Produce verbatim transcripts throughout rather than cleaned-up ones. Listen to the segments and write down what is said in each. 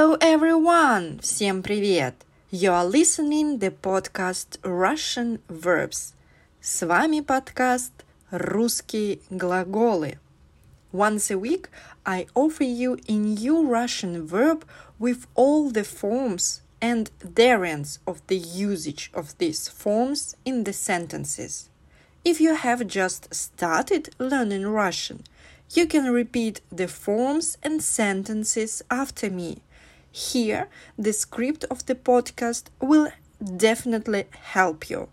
Hello, everyone! Всем привет! You are listening the podcast Russian Verbs. С вами подкаст «Русские глаголы». Once a week, I offer you a new Russian verb with all the forms and variants of the usage of these forms in the sentences. If you have just started learning Russian, you can repeat the forms and sentences after me. Here, the script of the podcast will definitely help you.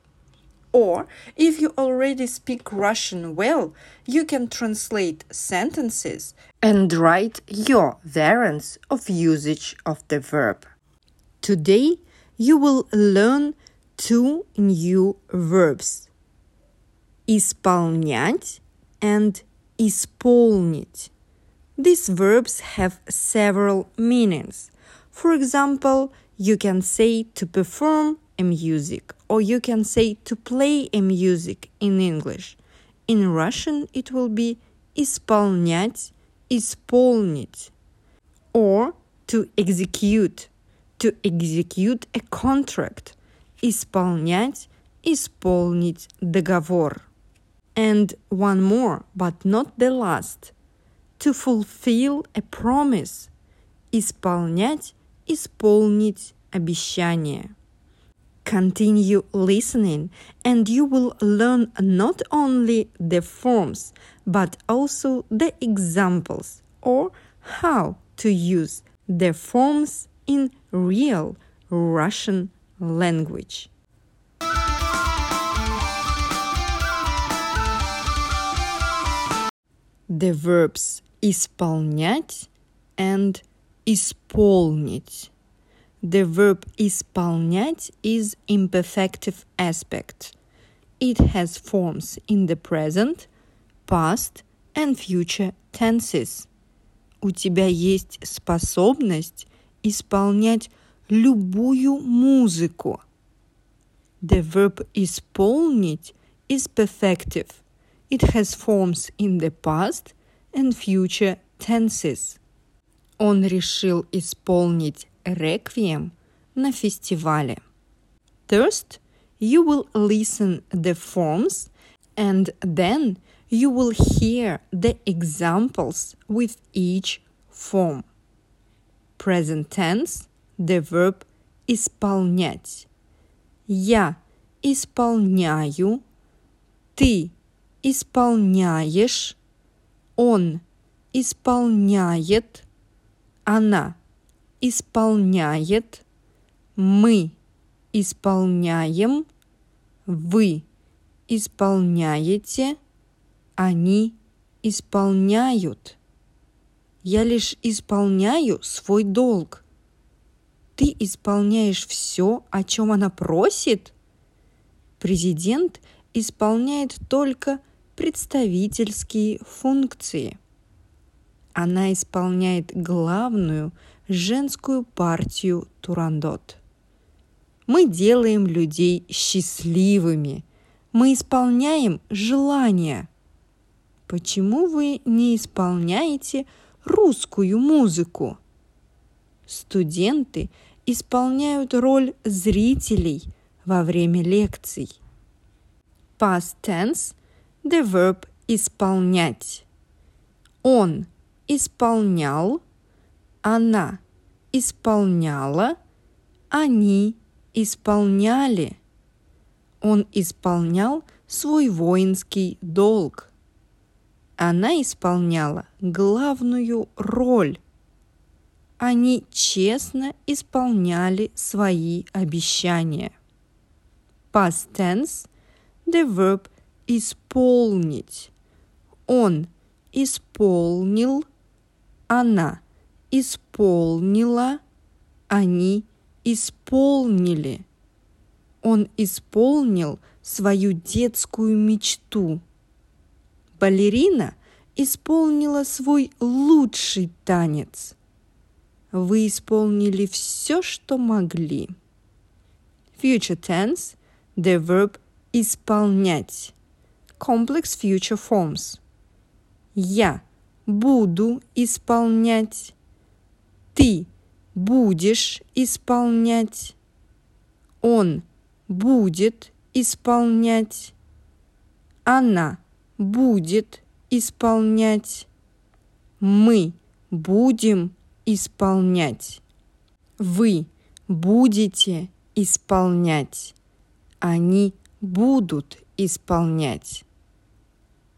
Or, if you already speak Russian well, you can translate sentences and write your variants of usage of the verb. Today, you will learn two new verbs. Исполнять and исполнить. These verbs have several meanings. For example, you can say to perform a music, or you can say to play a music in English. In Russian, it will be исполнять, исполнить. Or to execute, to execute a contract. Исполнять, исполнить договор. And one more, but not the last. To fulfill a promise. Исполнять, исполнить обещание. Continue listening, and you will learn not only the forms, but also the examples or how to use the forms in real Russian language. The verbs исполнять and исполнить. The verb исполнять is imperfective aspect. It has forms in the present, past and future tenses. У тебя есть способность исполнять любую музыку. The verb исполнить is perfective. It has forms in the past and future tenses. Он решил исполнить реквием на фестивале. First, you will listen the forms, and then you will hear the examples with each form. Present tense, the verb исполнять. Я исполняю, ты исполняешь, он исполняет, она исполняет, мы исполняем, вы исполняете, они исполняют. Я лишь исполняю свой долг. Ты исполняешь все, о чем она просит. Президент исполняет только представительские функции. Она исполняет главную женскую партию Турандот. Мы делаем людей счастливыми. Мы исполняем желания. Почему вы не исполняете русскую музыку? Студенты исполняют роль зрителей во время лекций. Past tense, the verb исполнять. Он исполнял, она исполняла, они исполняли. Он исполнял свой воинский долг. Она исполняла главную роль. Они честно исполняли свои обещания. Past tense, the verb исполнить. Он исполнил, она исполнила, они исполнили. Он исполнил свою детскую мечту. Балерина исполнила свой лучший танец. Вы исполнили все, что могли. Future tense, the verb исполнять. Complex future forms. Я буду исполнять. Ты будешь исполнять, он будет исполнять, она будет исполнять, мы будем исполнять, вы будете исполнять, они будут исполнять.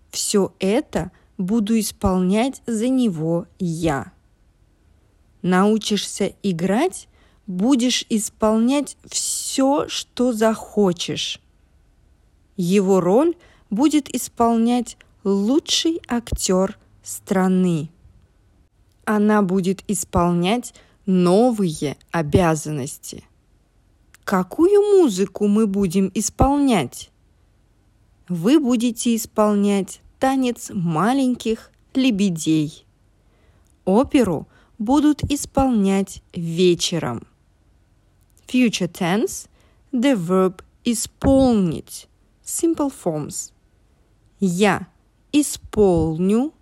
Все это буду исполнять за него я. Научишься играть, будешь исполнять все, что захочешь. Его роль будет исполнять лучший актер страны. Она будет исполнять новые обязанности. Какую музыку мы будем исполнять? Вы будете исполнять танец маленьких лебедей. Оперу будут исполнять вечером. Future tense, the verb исполнить. Simple forms. Я исполню,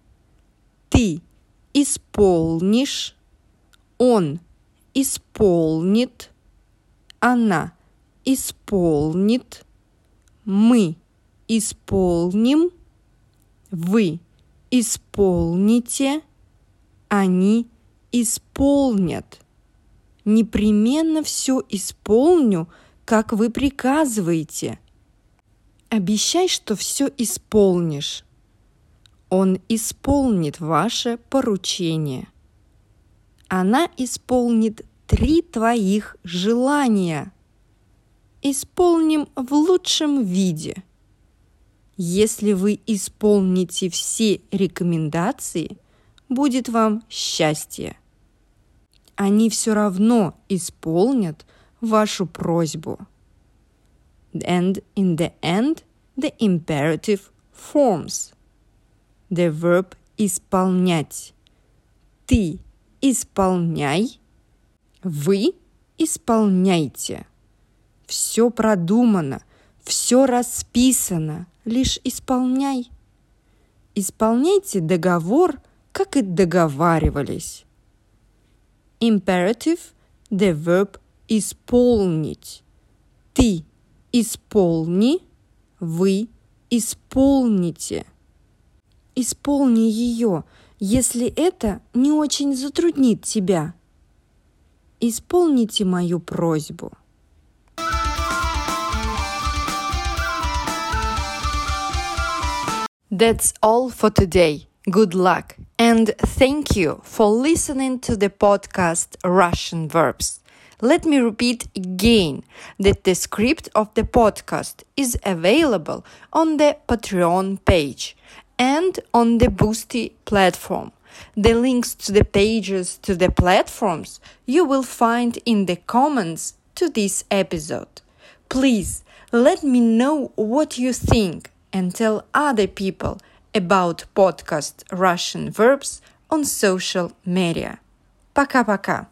ты исполнишь, он исполнит, она исполнит, мы исполним, вы исполните, они исполнят. Непременно все исполню, как вы приказываете. Обещай, что все исполнишь. Он исполнит ваше поручение. Она исполнит три твоих желания. Исполним в лучшем виде. Если вы исполните все рекомендации, будет вам счастье. Они все равно исполнят вашу просьбу. And in the end, the imperative forms. The verb исполнять. Ты исполняй. Вы исполняйте. Все продумано, все расписано. Лишь исполняй. Исполняйте договор, как и договаривались. Imperative, the verb исполнить. Ты исполни, вы исполните. Исполни ее, если это не очень затруднит тебя. Исполните мою просьбу. That's all for today. Good luck and thank you for listening to the podcast Russian Verbs. Let me repeat again that the script of the podcast is available on the Patreon page and on the Boosty platform. The links to the pages to the platforms you will find in the comments to this episode. Please let me know what you think and tell other people about podcast Russian Verbs on social media. Paka paka.